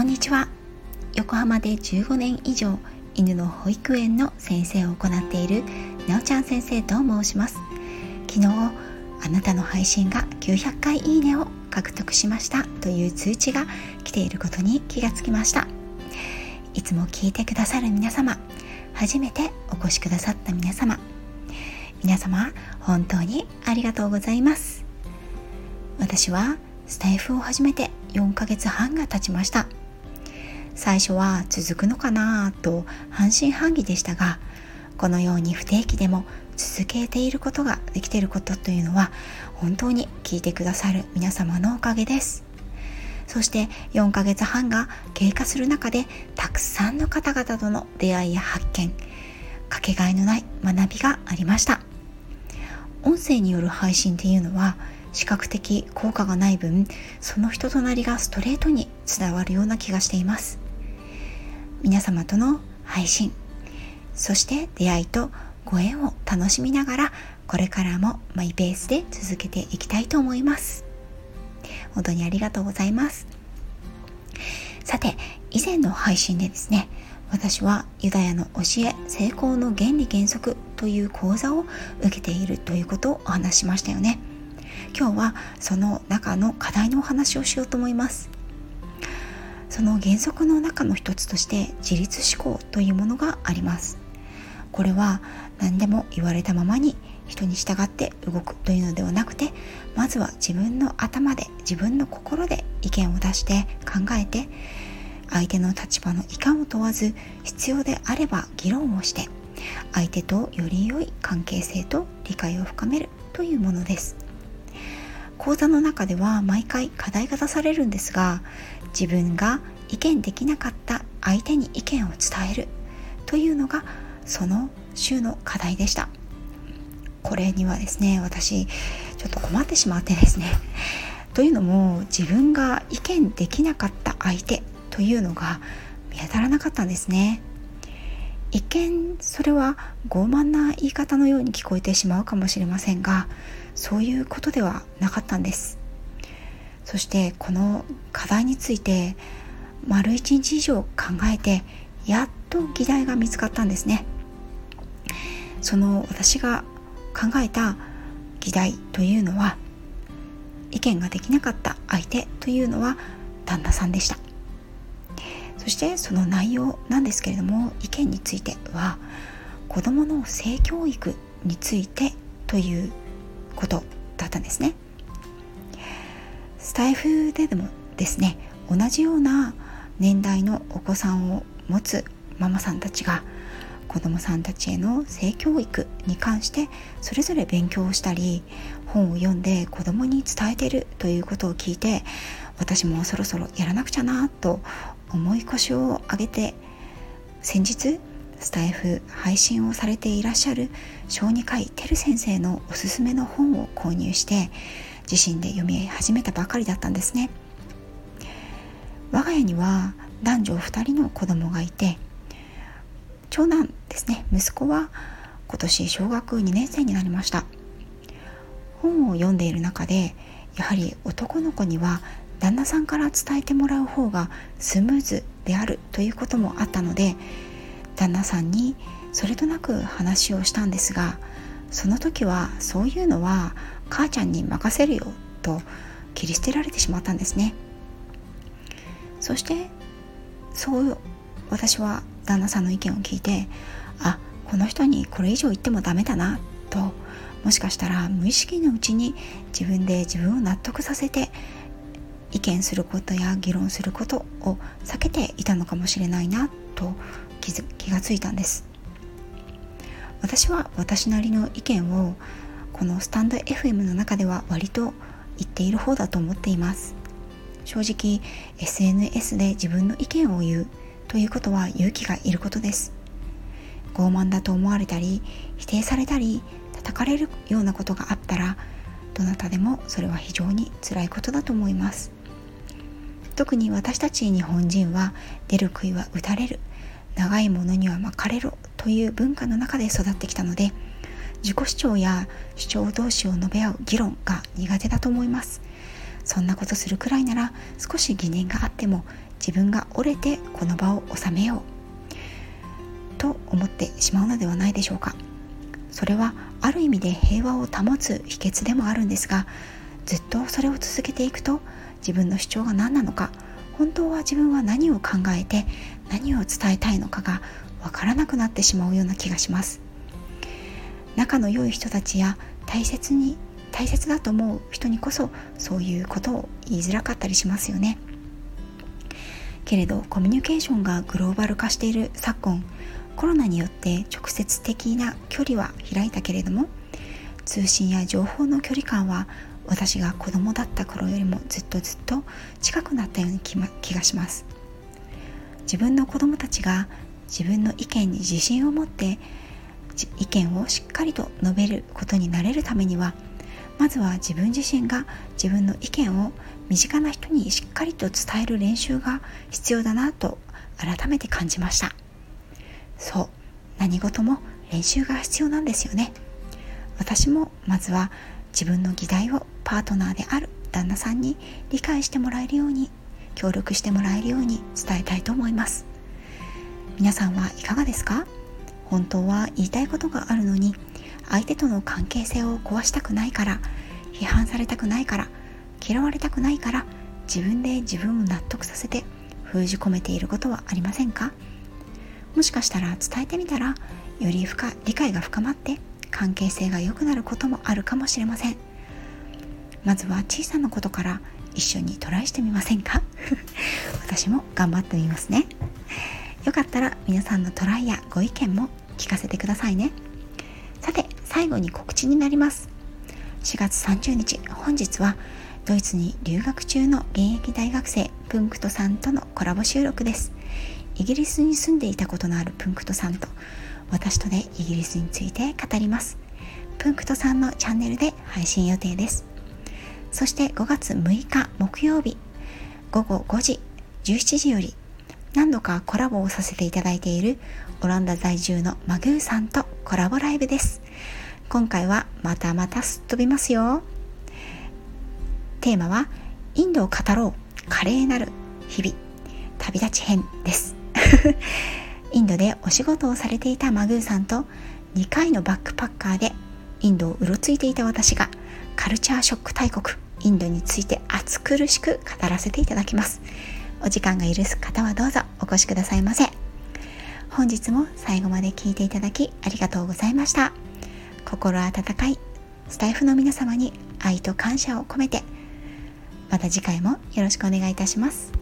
こんにちは。横浜で15年以上犬の保育園の先生を行っているなおちゃん先生と申します。昨日あなたの配信が900回いいねを獲得しましたという通知が来ていることに気がつきました。いつも聞いてくださる皆様、初めてお越しくださった皆様、皆様本当にありがとうございます。私はスタイフを始めて4ヶ月半が経ちました。最初は続くのかなと半信半疑でしたが、このように不定期でも続けていることができていることというのは本当に聞いてくださる皆様のおかげです。そして4ヶ月半が経過する中で、たくさんの方々との出会いや発見、かけがえのない学びがありました。音声による配信っていうのは視覚的効果がない分、その人となりがストレートに伝わるような気がしています。皆様との配信、そして出会いとご縁を楽しみながら、これからもマイペースで続けていきたいと思います。本当にありがとうございます。さて、以前の配信でですね、私はユダヤの教え、成功の原理原則という講座を受けているということをお話しましたよね。今日はその中の課題のお話をしようと思います。その原則の中の一つとして、自律思考というものがあります。これは何でも言われたままに人に従って動くというのではなくて、まずは自分の頭で、自分の心で意見を出して考えて、相手の立場のいかんを問わず、必要であれば議論をして、相手とより良い関係性と理解を深めるというものです。講座の中では毎回課題が出されるんですが、自分が意見できなかった相手に意見を伝えるというのがその週の課題でした。これにはですね、私ちょっと困ってしまってですね、というのも自分が意見できなかった相手というのが見当たらなかったんですね。一見それは傲慢な言い方のように聞こえてしまうかもしれませんが、そういうことではなかったんです。そしてこの課題について丸1日以上考えて、やっと議題が見つかったんですね。その私が考えた議題というのは、意見ができなかった相手というのは旦那さんでした。そしてその内容なんですけれども、意見については子どもの性教育についてということだったんですね。スタイフでもですね、同じような年代のお子さんを持つママさんたちが、子どもさんたちへの性教育に関してそれぞれ勉強をしたり、本を読んで子どもに伝えているということを聞いて、私もそろそろやらなくちゃなと思い腰を上げて、先日スタイフ配信をされていらっしゃる小児科医てる先生のおすすめの本を購入して、自身で読み始めたばかりだったんですね。我が家には男女2人の子どもがいて、長男ですね、息子は今年小学2年生になりました。本を読んでいる中で、やはり男の子には旦那さんから伝えてもらう方がスムーズであるということもあったので、旦那さんにそれとなく話をしたんですが、その時はそういうのは母ちゃんに任せるよと切り捨てられてしまったんですね。そして私は旦那さんの意見を聞いて、この人にこれ以上言ってもダメだなと、もしかしたら無意識のうちに自分で自分を納得させて、意見することや議論することを避けていたのかもしれないなと気がついたんです。私は私なりの意見をこのスタンド FM の中では割と言っている方だと思っています。正直 SNS で自分の意見を言うということは勇気がいることです。傲慢だと思われたり、否定されたり、叩かれるようなことがあったら、どなたでもそれは非常に辛いことだと思います。特に私たち日本人は、出る杭は打たれる、長いものには巻かれろという文化の中で育ってきたので、自己主張や主張同士を述べ合う議論が苦手だと思います。そんなことするくらいなら、少し疑念があっても自分が折れてこの場を収めようと思ってしまうのではないでしょうか。それはある意味で平和を保つ秘訣でもあるんですが、ずっとそれを続けていくと、自分の主張が何なのか、本当は自分は何を考えて何を伝えたいのかが分からなくなってしまうような気がします。仲の良い人たちや大切だと思う人にこそ、そういうことを言いづらかったりしますよね。けれどコミュニケーションがグローバル化している昨今、コロナによって直接的な距離は開いたけれども、通信や情報の距離感は私が子供だった頃よりもずっと近くなったような気がします。自分の子供たちが自分の意見に自信を持って意見をしっかりと述べることになれるためには、まずは自分自身が自分の意見を身近な人にしっかりと伝える練習が必要だなと改めて感じました。そう、何事も練習が必要なんですよね。私もまずは自分の議題をパートナーである旦那さんに理解してもらえるように、協力してもらえるように伝えたいと思います。皆さんはいかがですか？本当は言いたいことがあるのに、相手との関係性を壊したくないから、批判されたくないから、嫌われたくないから、自分で自分を納得させて封じ込めていることはありませんか？もしかしたら伝えてみたら、より理解が深まって関係性が良くなることもあるかもしれません。まずは小さなことから一緒にトライしてみませんか？私も頑張ってみますね。よかったら皆さんのトライやご意見も聞かせてくださいね。さて、最後に告知になります。4月30日、本日はドイツに留学中の現役大学生プンクトさんとのコラボ収録です。イギリスに住んでいたことのあるプンクトさんと私とでイギリスについて語ります。プンクトさんのチャンネルで配信予定です。そして5月6日木曜日午後5時、17時より何度かコラボをさせていただいているオランダ在住のマグーさんとコラボライブです。今回はまたすっ飛びますよ。テーマはインドを語ろう、華麗なる日々、旅立ち編です。インドでお仕事をされていたマグーさんと、2回のバックパッカーでインドをうろついていた私が、カルチャーショック大国インドについて熱苦しく語らせていただきます。お時間が許す方はどうぞお越しくださいませ。本日も最後まで聞いていただきありがとうございました。心温かいスタイフの皆様に愛と感謝を込めて、また次回もよろしくお願いいたします。